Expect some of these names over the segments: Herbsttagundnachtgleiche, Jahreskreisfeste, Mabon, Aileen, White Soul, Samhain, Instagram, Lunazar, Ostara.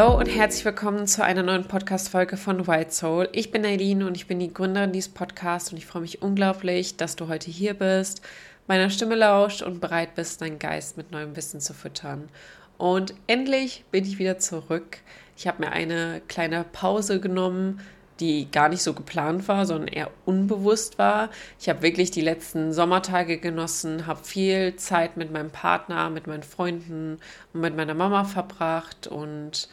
Hallo und herzlich willkommen zu einer neuen Podcast-Folge von White Soul. Ich bin Aileen und ich bin die Gründerin dieses Podcasts und ich freue mich unglaublich, dass du heute hier bist, meiner Stimme lauscht und bereit bist, deinen Geist mit neuem Wissen zu füttern. Und endlich bin ich wieder zurück. Ich habe mir eine kleine Pause genommen, die gar nicht so geplant war, sondern eher unbewusst war. Ich habe wirklich die letzten Sommertage genossen, habe viel Zeit mit meinem Partner, mit meinen Freunden und mit meiner Mama verbracht und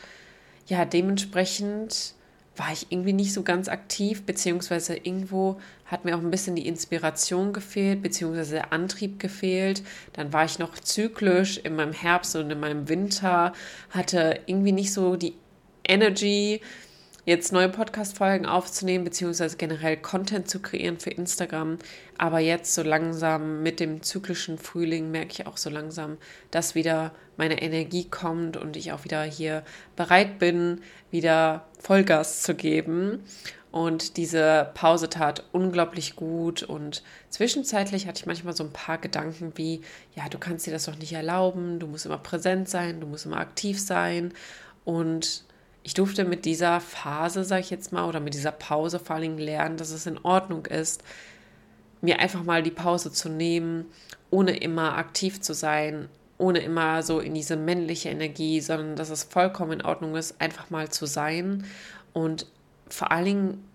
ja, dementsprechend war ich irgendwie nicht so ganz aktiv, beziehungsweise irgendwo hat mir auch ein bisschen die Inspiration gefehlt, beziehungsweise der Antrieb gefehlt. Dann war ich noch zyklisch in meinem Herbst und in meinem Winter, hatte irgendwie nicht so die Energy, jetzt neue Podcast-Folgen aufzunehmen, beziehungsweise generell Content zu kreieren für Instagram. Aber jetzt so langsam mit dem zyklischen Frühling merke ich auch so langsam, dass wieder meine Energie kommt und ich auch wieder hier bereit bin, wieder Vollgas zu geben. Und diese Pause tat unglaublich gut und zwischenzeitlich hatte ich manchmal so ein paar Gedanken wie, ja, du kannst dir das doch nicht erlauben, du musst immer präsent sein, du musst immer aktiv sein und ich durfte mit dieser Phase, sage ich jetzt mal, oder mit dieser Pause vor allem lernen, dass es in Ordnung ist, mir einfach mal die Pause zu nehmen, ohne immer aktiv zu sein, ohne immer so in diese männliche Energie, sondern dass es vollkommen in Ordnung ist, einfach mal zu sein. Und vor allen Dingen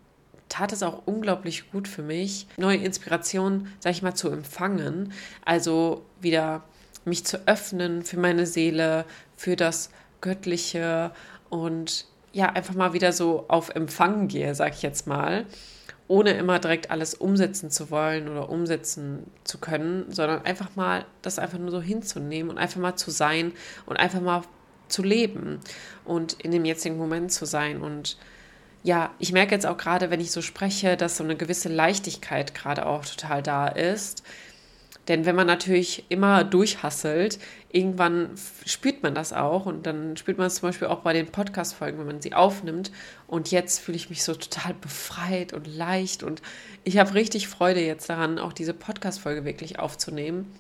tat es auch unglaublich gut für mich, neue Inspirationen, sage ich mal, zu empfangen. Also wieder mich zu öffnen für meine Seele, für das Göttliche. Und ja, einfach mal wieder so auf Empfang gehe, sag ich jetzt mal, ohne immer direkt alles umsetzen zu wollen oder umsetzen zu können, sondern einfach mal das einfach nur so hinzunehmen und einfach mal zu sein und einfach mal zu leben und in dem jetzigen Moment zu sein. Und ja, ich merke jetzt auch gerade, wenn ich so spreche, dass so eine gewisse Leichtigkeit gerade auch total da ist. Denn wenn man natürlich immer durchhasselt, irgendwann spürt man das auch und dann spürt man es zum Beispiel auch bei den Podcast-Folgen, wenn man sie aufnimmt. Und jetzt fühle ich mich so total befreit und leicht und ich habe richtig Freude jetzt daran, auch diese Podcast-Folge wirklich aufzunehmen.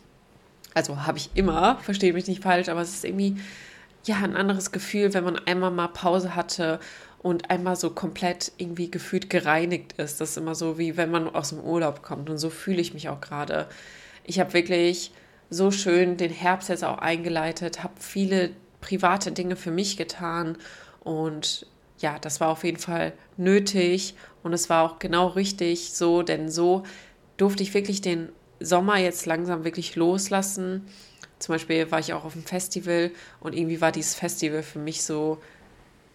Also habe ich immer, verstehe mich nicht falsch, aber es ist irgendwie ja ein anderes Gefühl, wenn man einmal mal Pause hatte und einmal so komplett irgendwie gefühlt gereinigt ist. Das ist immer so, wie wenn man aus dem Urlaub kommt und so fühle ich mich auch gerade. Ich habe wirklich so schön den Herbst jetzt auch eingeleitet, habe viele private Dinge für mich getan und ja, das war auf jeden Fall nötig und es war auch genau richtig so, denn so durfte ich wirklich den Sommer jetzt langsam wirklich loslassen. Zum Beispiel war ich auch auf dem Festival und irgendwie war dieses Festival für mich so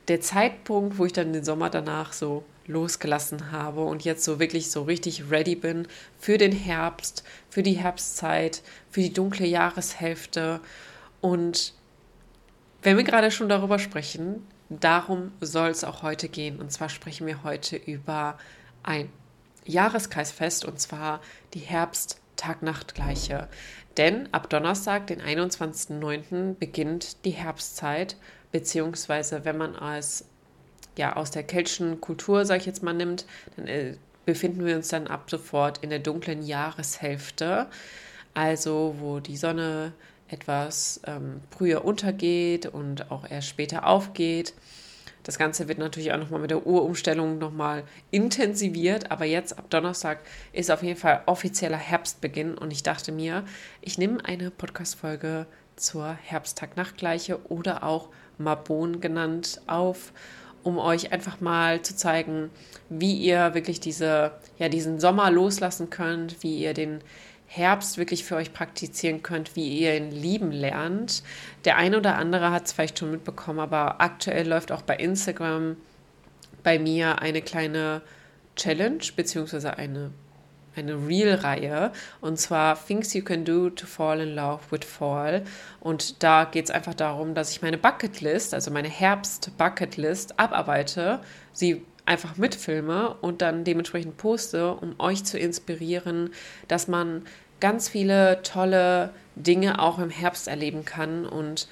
der Zeitpunkt, wo ich dann den Sommer danach so losgelassen habe und jetzt so wirklich so richtig ready bin für den Herbst, für die Herbstzeit, für die dunkle Jahreshälfte. Und wenn wir gerade schon darüber sprechen, darum soll es auch heute gehen. Und zwar sprechen wir heute über ein Jahreskreisfest und zwar die Herbsttagnachtgleiche. Denn ab Donnerstag, den 21.09. beginnt die Herbstzeit, beziehungsweise wenn man als ja, aus der keltischen Kultur, sage ich jetzt mal, nimmt, dann befinden wir uns dann ab sofort in der dunklen Jahreshälfte, also wo die Sonne etwas früher untergeht und auch erst später aufgeht. Das Ganze wird natürlich auch nochmal mit der Uhrumstellung nochmal intensiviert, aber jetzt ab Donnerstag ist auf jeden Fall offizieller Herbstbeginn und ich dachte mir, ich nehme eine Podcast-Folge zur Herbsttagnachtgleiche oder auch Mabon genannt auf, um euch einfach mal zu zeigen, wie ihr wirklich diesen Sommer loslassen könnt, wie ihr den Herbst wirklich für euch praktizieren könnt, wie ihr ihn lieben lernt. Der eine oder andere hat es vielleicht schon mitbekommen, aber aktuell läuft auch bei Instagram bei mir eine kleine Challenge, beziehungsweise eine Reel-Reihe, und zwar Things You Can Do to Fall in Love with Fall. Und da geht es einfach darum, dass ich meine Bucketlist, also meine Herbst-Bucketlist abarbeite, sie einfach mitfilme und dann dementsprechend poste, um euch zu inspirieren, dass man ganz viele tolle Dinge auch im Herbst erleben kann. Und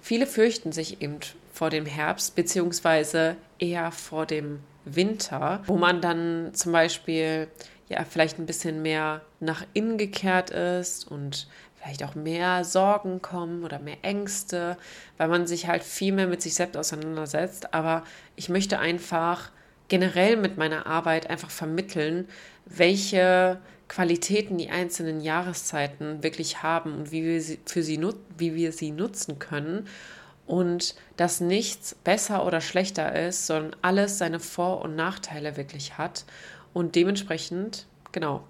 viele fürchten sich eben vor dem Herbst, beziehungsweise eher vor dem Winter, wo man dann zum Beispiel vielleicht ein bisschen mehr nach innen gekehrt ist und vielleicht auch mehr Sorgen kommen oder mehr Ängste, weil man sich halt viel mehr mit sich selbst auseinandersetzt. Aber ich möchte einfach generell mit meiner Arbeit einfach vermitteln, welche Qualitäten die einzelnen Jahreszeiten wirklich haben und wie wir sie nutzen können und dass nichts besser oder schlechter ist, sondern alles seine Vor- und Nachteile wirklich hat. Und dementsprechend, genau,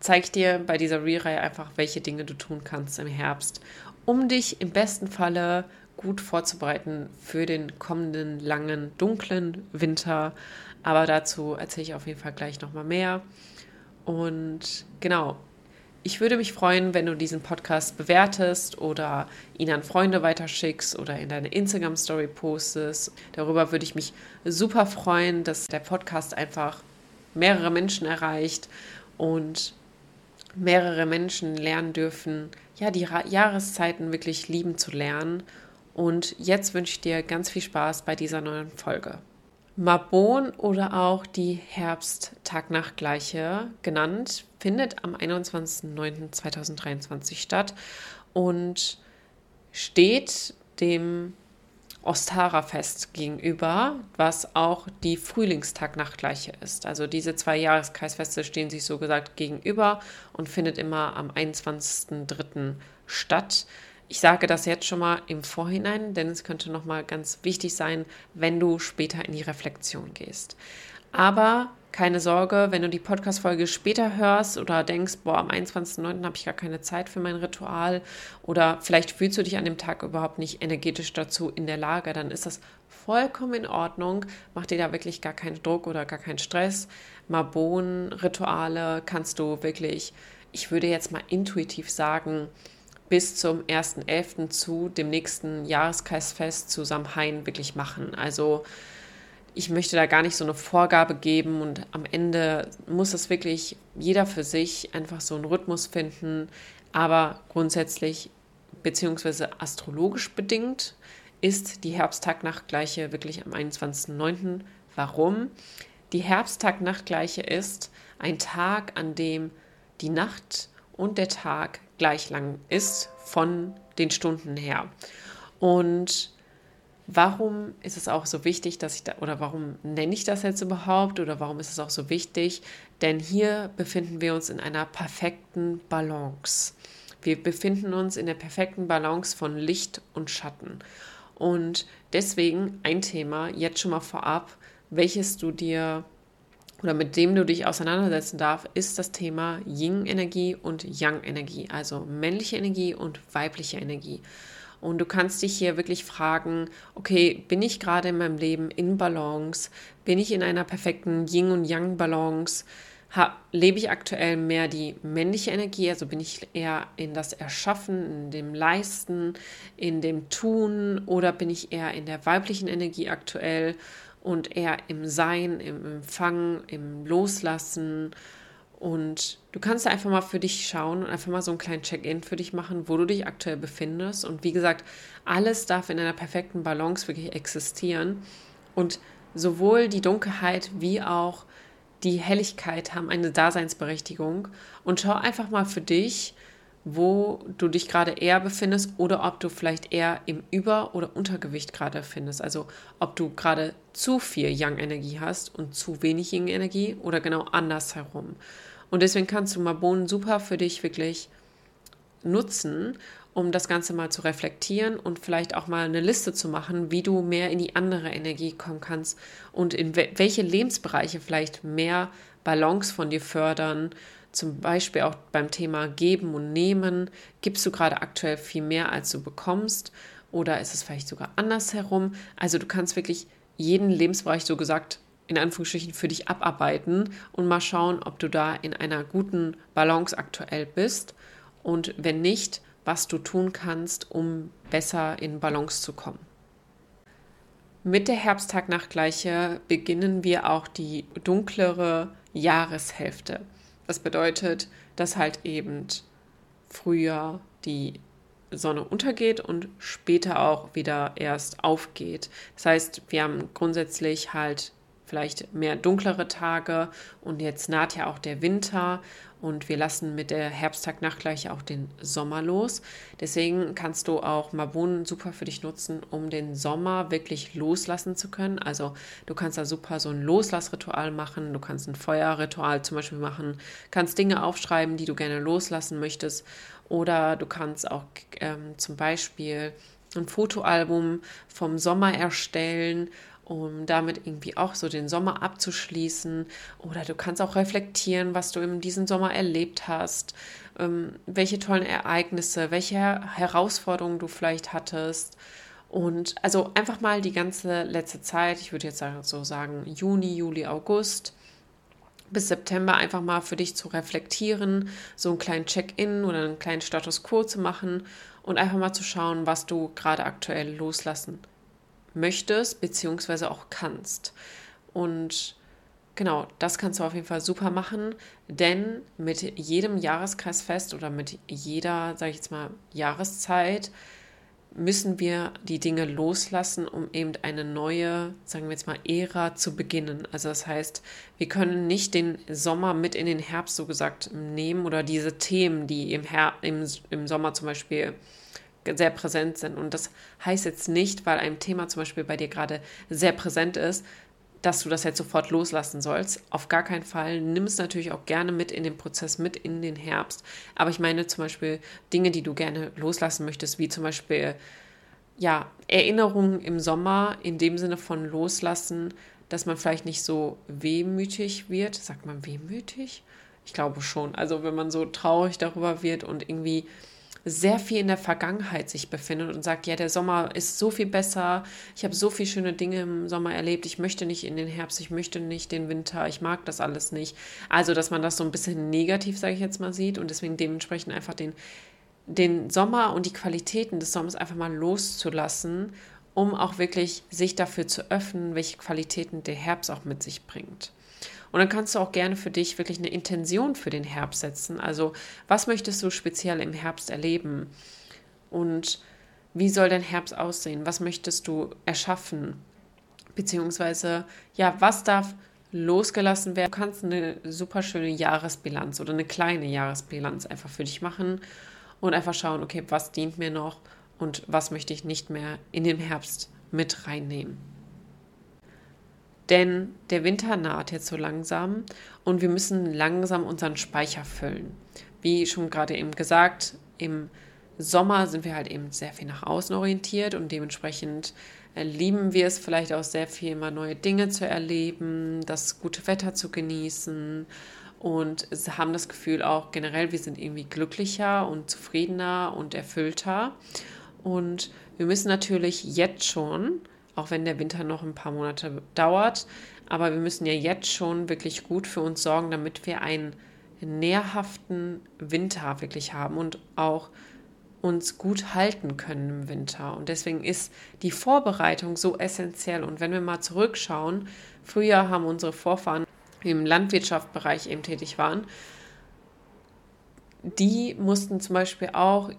zeige ich dir bei dieser Rereihe einfach, welche Dinge du tun kannst im Herbst, um dich im besten Falle gut vorzubereiten für den kommenden langen, dunklen Winter. Aber dazu erzähle ich auf jeden Fall gleich nochmal mehr. Und genau, ich würde mich freuen, wenn du diesen Podcast bewertest oder ihn an Freunde weiterschickst oder in deine Instagram-Story postest. Darüber würde ich mich super freuen, dass der Podcast einfach mehrere Menschen erreicht und mehrere Menschen lernen dürfen, ja, die Jahreszeiten wirklich lieben zu lernen. Und jetzt wünsche ich dir ganz viel Spaß bei dieser neuen Folge. Mabon oder auch die Herbsttagundnachtgleiche genannt, findet am 21.09.2023 statt und steht dem Ostara-Fest gegenüber, was auch die Frühlingstagnachtgleiche ist. Also diese zwei Jahreskreisfeste stehen sich so gesagt gegenüber und findet immer am 21.03. statt. Ich sage das jetzt schon mal im Vorhinein, denn es könnte nochmal ganz wichtig sein, wenn du später in die Reflexion gehst. Aber keine Sorge, wenn du die Podcast-Folge später hörst oder denkst, am 21.09. habe ich gar keine Zeit für mein Ritual oder vielleicht fühlst du dich an dem Tag überhaupt nicht energetisch dazu in der Lage, dann ist das vollkommen in Ordnung. Mach dir da wirklich gar keinen Druck oder gar keinen Stress. Mabon-Rituale kannst du wirklich, ich würde jetzt mal intuitiv sagen, bis zum 1.11. zu dem nächsten Jahreskreisfest zu Samhain wirklich machen. Also ich möchte da gar nicht so eine Vorgabe geben und am Ende muss es wirklich jeder für sich einfach so einen Rhythmus finden. Aber grundsätzlich, beziehungsweise astrologisch bedingt, ist die Herbsttagundnachtgleiche wirklich am 21.09. Warum? Die Herbsttagundnachtgleiche ist ein Tag, an dem die Nacht und der Tag gleich lang ist von den Stunden her. Und warum ist es auch so wichtig, warum nenne ich das jetzt überhaupt oder warum ist es auch so wichtig? Denn hier befinden wir uns in einer perfekten Balance. Wir befinden uns in der perfekten Balance von Licht und Schatten. Und deswegen ein Thema jetzt schon mal vorab, welches du dir oder mit dem du dich auseinandersetzen darfst, ist das Thema Yin-Energie und Yang-Energie, also männliche Energie und weibliche Energie. Und du kannst dich hier wirklich fragen, okay, bin ich gerade in meinem Leben in Balance? Bin ich in einer perfekten Yin- und Yang-Balance? Lebe ich aktuell mehr die männliche Energie? Also bin ich eher in das Erschaffen, in dem Leisten, in dem Tun oder bin ich eher in der weiblichen Energie aktuell? Und eher im Sein, im Empfangen, im Loslassen. Und du kannst einfach mal für dich schauen und einfach mal so einen kleinen Check-in für dich machen, wo du dich aktuell befindest. Und wie gesagt, alles darf in einer perfekten Balance wirklich existieren. Und sowohl die Dunkelheit wie auch die Helligkeit haben eine Daseinsberechtigung. Und schau einfach mal für dich, wo du dich gerade eher befindest oder ob du vielleicht eher im Über- oder Untergewicht gerade findest. Also ob du gerade zu viel Yang-Energie hast und zu wenig Yin-Energie oder genau andersherum. Und deswegen kannst du Mabon super für dich wirklich nutzen, um das Ganze mal zu reflektieren und vielleicht auch mal eine Liste zu machen, wie du mehr in die andere Energie kommen kannst und in welche Lebensbereiche vielleicht mehr Balance von dir fördern. Zum Beispiel auch beim Thema Geben und Nehmen. Gibst du gerade aktuell viel mehr, als du bekommst? Oder ist es vielleicht sogar andersherum? Also du kannst wirklich jeden Lebensbereich, so gesagt, in Anführungsstrichen für dich abarbeiten und mal schauen, ob du da in einer guten Balance aktuell bist. Und wenn nicht, was du tun kannst, um besser in Balance zu kommen. Mit der Herbsttagundnachtgleiche beginnen wir auch die dunklere Jahreshälfte. Das bedeutet, dass halt eben früher die Sonne untergeht und später auch wieder erst aufgeht. Das heißt, wir haben grundsätzlich halt vielleicht mehr dunklere Tage und jetzt naht ja auch der Winter und wir lassen mit der Herbsttagundnachtgleiche auch den Sommer los. Deswegen kannst du auch Mabon super für dich nutzen, um den Sommer wirklich loslassen zu können. Also du kannst da super so ein Loslassritual machen, du kannst ein Feuerritual zum Beispiel machen, kannst Dinge aufschreiben, die du gerne loslassen möchtest oder du kannst auch zum Beispiel ein Fotoalbum vom Sommer erstellen, um damit irgendwie auch so den Sommer abzuschließen. Oder du kannst auch reflektieren, was du in diesem Sommer erlebt hast, welche tollen Ereignisse, welche Herausforderungen du vielleicht hattest. Und also einfach mal die ganze letzte Zeit, ich würde jetzt so sagen Juni, Juli, August bis September einfach mal für dich zu reflektieren, so einen kleinen Check-in oder einen kleinen Status Quo zu machen und einfach mal zu schauen, was du gerade aktuell loslassen möchtest, beziehungsweise auch kannst. Und genau, das kannst du auf jeden Fall super machen, denn mit jedem Jahreskreisfest oder mit jeder, sage ich jetzt mal, Jahreszeit müssen wir die Dinge loslassen, um eben eine neue, sagen wir jetzt mal, Ära zu beginnen. Also das heißt, wir können nicht den Sommer mit in den Herbst, so gesagt, nehmen oder diese Themen, die im Sommer zum Beispiel sehr präsent sind. Und das heißt jetzt nicht, weil ein Thema zum Beispiel bei dir gerade sehr präsent ist, dass du das jetzt sofort loslassen sollst. Auf gar keinen Fall. Nimm es natürlich auch gerne mit in den Prozess, mit in den Herbst. Aber ich meine zum Beispiel Dinge, die du gerne loslassen möchtest, wie zum Beispiel ja, Erinnerungen im Sommer, in dem Sinne von loslassen, dass man vielleicht nicht so wehmütig wird. Sagt man wehmütig? Ich glaube schon. Also wenn man so traurig darüber wird und irgendwie sehr viel in der Vergangenheit sich befindet und sagt, ja, der Sommer ist so viel besser, ich habe so viele schöne Dinge im Sommer erlebt, ich möchte nicht in den Herbst, ich möchte nicht den Winter, ich mag das alles nicht. Also, dass man das so ein bisschen negativ, sage ich jetzt mal, sieht und deswegen dementsprechend einfach den Sommer und die Qualitäten des Sommers einfach mal loszulassen, um auch wirklich sich dafür zu öffnen, welche Qualitäten der Herbst auch mit sich bringt. Und dann kannst du auch gerne für dich wirklich eine Intention für den Herbst setzen. Also, was möchtest du speziell im Herbst erleben? Und wie soll dein Herbst aussehen? Was möchtest du erschaffen? Beziehungsweise, ja, was darf losgelassen werden? Du kannst eine super schöne Jahresbilanz oder eine kleine Jahresbilanz einfach für dich machen und einfach schauen, okay, was dient mir noch und was möchte ich nicht mehr in den Herbst mit reinnehmen? Denn der Winter naht jetzt so langsam und wir müssen langsam unseren Speicher füllen. Wie schon gerade eben gesagt, im Sommer sind wir halt eben sehr viel nach außen orientiert und dementsprechend lieben wir es vielleicht auch sehr viel, immer neue Dinge zu erleben, das gute Wetter zu genießen und haben das Gefühl auch generell, wir sind irgendwie glücklicher und zufriedener und erfüllter. Und wir müssen natürlich jetzt schon, auch wenn der Winter noch ein paar Monate dauert, aber wir müssen ja jetzt schon wirklich gut für uns sorgen, damit wir einen nährhaften Winter wirklich haben und auch uns gut halten können im Winter. Und deswegen ist die Vorbereitung so essentiell. Und wenn wir mal zurückschauen, früher haben unsere Vorfahren im Landwirtschaftsbereich eben tätig waren, die mussten zum Beispiel auch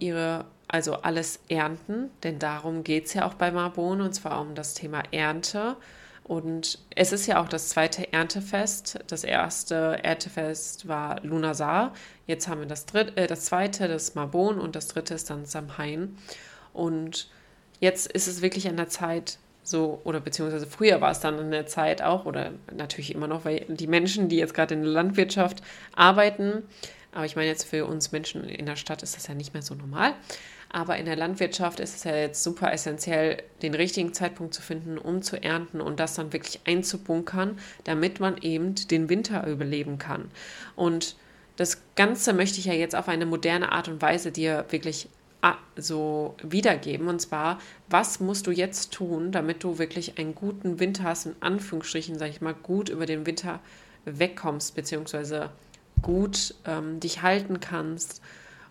also alles ernten, denn darum geht es ja auch bei Mabon, und zwar um das Thema Ernte. Und es ist ja auch das zweite Erntefest. Das erste Erntefest war Lunazar. Jetzt haben wir das zweite, das Mabon, und das dritte ist dann Samhain. Und jetzt ist es wirklich an der Zeit, so, oder beziehungsweise früher war es dann an der Zeit auch, oder natürlich immer noch, weil die Menschen, die jetzt gerade in der Landwirtschaft arbeiten, aber ich meine jetzt für uns Menschen in der Stadt ist das ja nicht mehr so normal. Aber in der Landwirtschaft ist es ja jetzt super essentiell, den richtigen Zeitpunkt zu finden, um zu ernten und das dann wirklich einzubunkern, damit man eben den Winter überleben kann. Und das Ganze möchte ich ja jetzt auf eine moderne Art und Weise dir wirklich so wiedergeben. Und zwar, was musst du jetzt tun, damit du wirklich einen guten Winter hast, in Anführungsstrichen, sage ich mal, gut über den Winter wegkommst, beziehungsweise gut dich halten kannst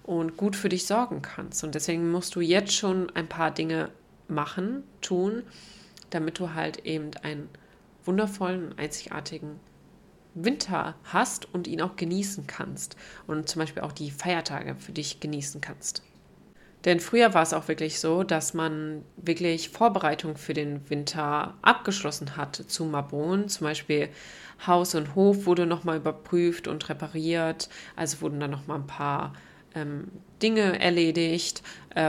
und gut für dich sorgen kannst. Und deswegen musst du jetzt schon ein paar Dinge tun, damit du halt eben einen wundervollen, einzigartigen Winter hast und ihn auch genießen kannst. Und zum Beispiel auch die Feiertage für dich genießen kannst. Denn früher war es auch wirklich so, dass man wirklich Vorbereitung für den Winter abgeschlossen hat zu Mabon. Zum Beispiel Haus und Hof wurde nochmal überprüft und repariert. Also wurden dann nochmal ein paar Dinge erledigt,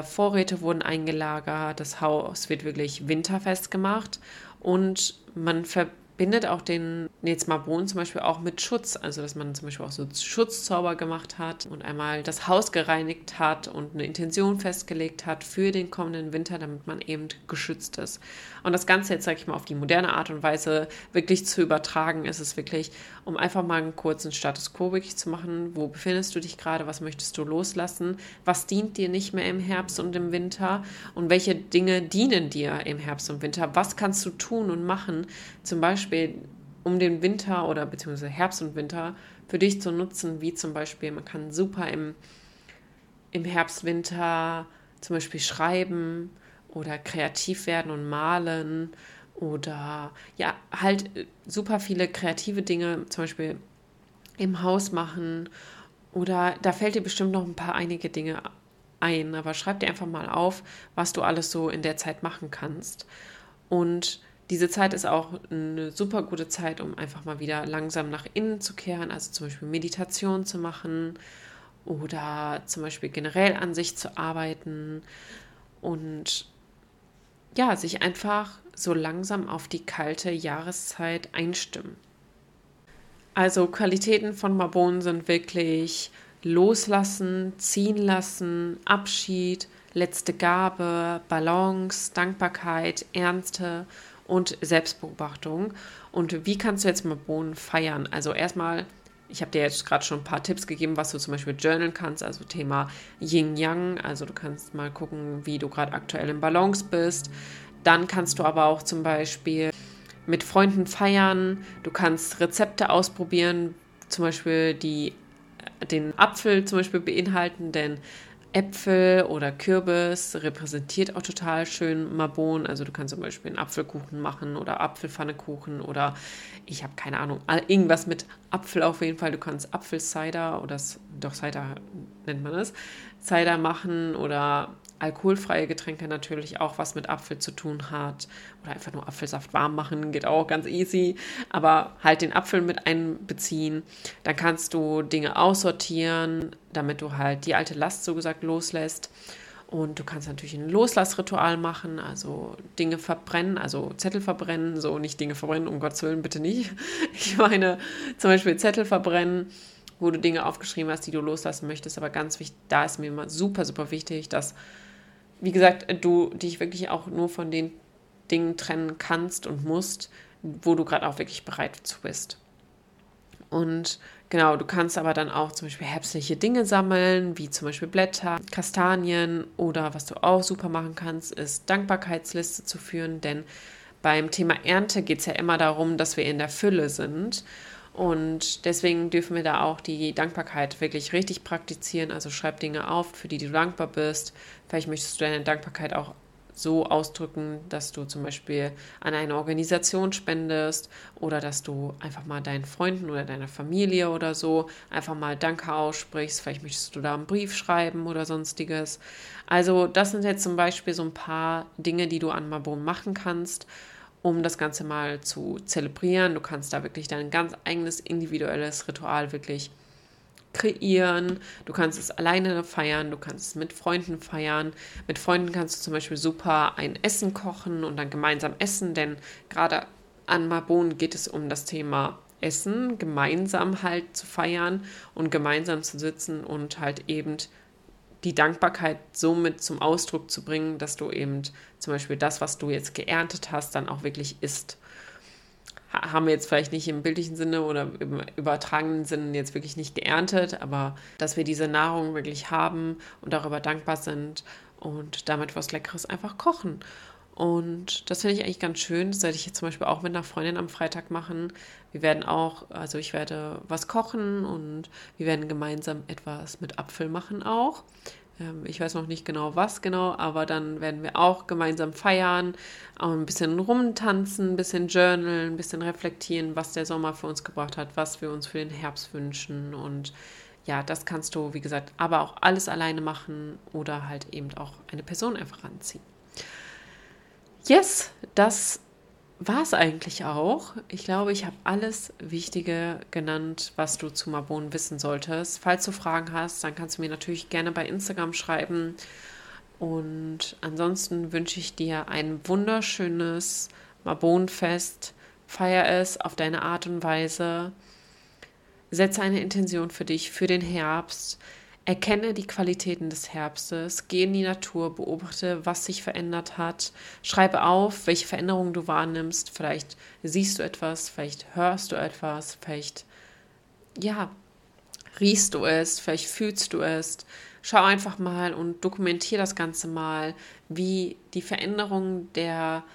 Vorräte wurden eingelagert, das Haus wird wirklich winterfest gemacht und man verbindet auch den Mabon zum Beispiel auch mit Schutz, also dass man zum Beispiel auch so Schutzzauber gemacht hat und einmal das Haus gereinigt hat und eine Intention festgelegt hat für den kommenden Winter, damit man eben geschützt ist. Und das Ganze jetzt, sage ich mal, auf die moderne Art und Weise wirklich zu übertragen, ist es wirklich, um einfach mal einen kurzen Status Quo wirklich zu machen, wo befindest du dich gerade, was möchtest du loslassen, was dient dir nicht mehr im Herbst und im Winter und welche Dinge dienen dir im Herbst und Winter, was kannst du tun und machen, zum Beispiel um den Winter oder beziehungsweise Herbst und Winter für dich zu nutzen, wie zum Beispiel, man kann super im Herbst, Winter zum Beispiel schreiben oder kreativ werden und malen oder ja, halt super viele kreative Dinge zum Beispiel im Haus machen oder da fällt dir bestimmt noch einige Dinge ein, aber schreib dir einfach mal auf, was du alles so in der Zeit machen kannst. Und diese Zeit ist auch eine super gute Zeit, um einfach mal wieder langsam nach innen zu kehren, also zum Beispiel Meditation zu machen oder zum Beispiel generell an sich zu arbeiten und ja, sich einfach so langsam auf die kalte Jahreszeit einstimmen. Also Qualitäten von Mabon sind wirklich loslassen, ziehen lassen, Abschied, letzte Gabe, Balance, Dankbarkeit, Ernte und Selbstbeobachtung. Und wie kannst du jetzt Mabon feiern? Also erstmal, ich habe dir jetzt gerade schon ein paar Tipps gegeben, was du zum Beispiel journalen kannst, also Thema Yin-Yang. Also du kannst mal gucken, wie du gerade aktuell in Balance bist. Dann kannst du aber auch zum Beispiel mit Freunden feiern. Du kannst Rezepte ausprobieren, zum Beispiel die den Apfel zum Beispiel beinhalten, denn Äpfel oder Kürbis repräsentiert auch total schön Mabon. Also du kannst zum Beispiel einen Apfelkuchen machen oder Apfelpfannekuchen oder ich habe keine Ahnung, irgendwas mit Apfel auf jeden Fall. Du kannst Apfelcider oder Cider nennt man es, Cider machen oder alkoholfreie Getränke natürlich auch, was mit Apfel zu tun hat. Oder einfach nur Apfelsaft warm machen, geht auch ganz easy. Aber halt den Apfel mit einbeziehen. Dann kannst du Dinge aussortieren, damit du halt die alte Last so gesagt loslässt. Und du kannst natürlich ein Loslassritual machen, also Dinge verbrennen, also Zettel verbrennen. So, nicht Dinge verbrennen, um Gottes Willen, bitte nicht. Ich meine zum Beispiel Zettel verbrennen, wo du Dinge aufgeschrieben hast, die du loslassen möchtest. Aber ganz wichtig, da ist mir immer super, super wichtig, dass, wie gesagt, du dich wirklich auch nur von den Dingen trennen kannst und musst, wo du gerade auch wirklich bereit zu bist. Und genau, du kannst aber dann auch zum Beispiel herbstliche Dinge sammeln, wie zum Beispiel Blätter, Kastanien oder was du auch super machen kannst, ist Dankbarkeitsliste zu führen, denn beim Thema Ernte geht es ja immer darum, dass wir in der Fülle sind. Und deswegen dürfen wir da auch die Dankbarkeit wirklich richtig praktizieren. Also schreib Dinge auf, für die du dankbar bist. Vielleicht möchtest du deine Dankbarkeit auch so ausdrücken, dass du zum Beispiel an eine Organisation spendest oder dass du einfach mal deinen Freunden oder deiner Familie oder so einfach mal Danke aussprichst. Vielleicht möchtest du da einen Brief schreiben oder sonstiges. Also das sind jetzt zum Beispiel so ein paar Dinge, die du an Mabon machen kannst, um das Ganze mal zu zelebrieren. Du kannst da wirklich dein ganz eigenes individuelles Ritual wirklich kreieren. Du kannst es alleine feiern, du kannst es mit Freunden feiern. Mit Freunden kannst du zum Beispiel super ein Essen kochen und dann gemeinsam essen, denn gerade an Mabon geht es um das Thema Essen, gemeinsam halt zu feiern und gemeinsam zu sitzen und halt eben die Dankbarkeit somit zum Ausdruck zu bringen, dass du eben zum Beispiel das, was du jetzt geerntet hast, dann auch wirklich isst. Haben wir jetzt vielleicht nicht im bildlichen Sinne oder im übertragenen Sinne jetzt wirklich nicht geerntet, aber dass wir diese Nahrung wirklich haben und darüber dankbar sind und damit was Leckeres einfach kochen. Und das finde ich eigentlich ganz schön. Das werde ich jetzt zum Beispiel auch mit einer Freundin am Freitag machen. Wir werden auch, also ich werde was kochen und wir werden gemeinsam etwas mit Apfel machen auch. Ich weiß noch nicht genau was, aber dann werden wir auch gemeinsam feiern, auch ein bisschen rumtanzen, ein bisschen journalen, ein bisschen reflektieren, was der Sommer für uns gebracht hat, was wir uns für den Herbst wünschen und ja, das kannst du, wie gesagt, aber auch alles alleine machen oder halt eben auch eine Person einfach anziehen. Yes, das war es eigentlich auch. Ich glaube, ich habe alles Wichtige genannt, was du zu Mabon wissen solltest. Falls du Fragen hast, dann kannst du mir natürlich gerne bei Instagram schreiben. Und ansonsten wünsche ich dir ein wunderschönes Mabon-Fest. Feier es auf deine Art und Weise. Setze eine Intention für dich, für den Herbst. Erkenne die Qualitäten des Herbstes, geh in die Natur, beobachte, was sich verändert hat, schreibe auf, welche Veränderungen du wahrnimmst, vielleicht siehst du etwas, vielleicht hörst du etwas, vielleicht, ja, riechst du es, vielleicht fühlst du es, schau einfach mal und dokumentiere das Ganze mal, wie die Veränderung der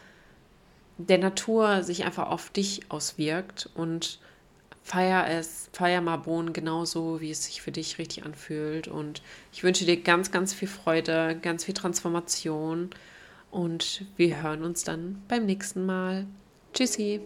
Natur sich einfach auf dich auswirkt und feier Mabon genauso, wie es sich für dich richtig anfühlt und ich wünsche dir ganz, ganz viel Freude, ganz viel Transformation und wir hören uns dann beim nächsten Mal. Tschüssi!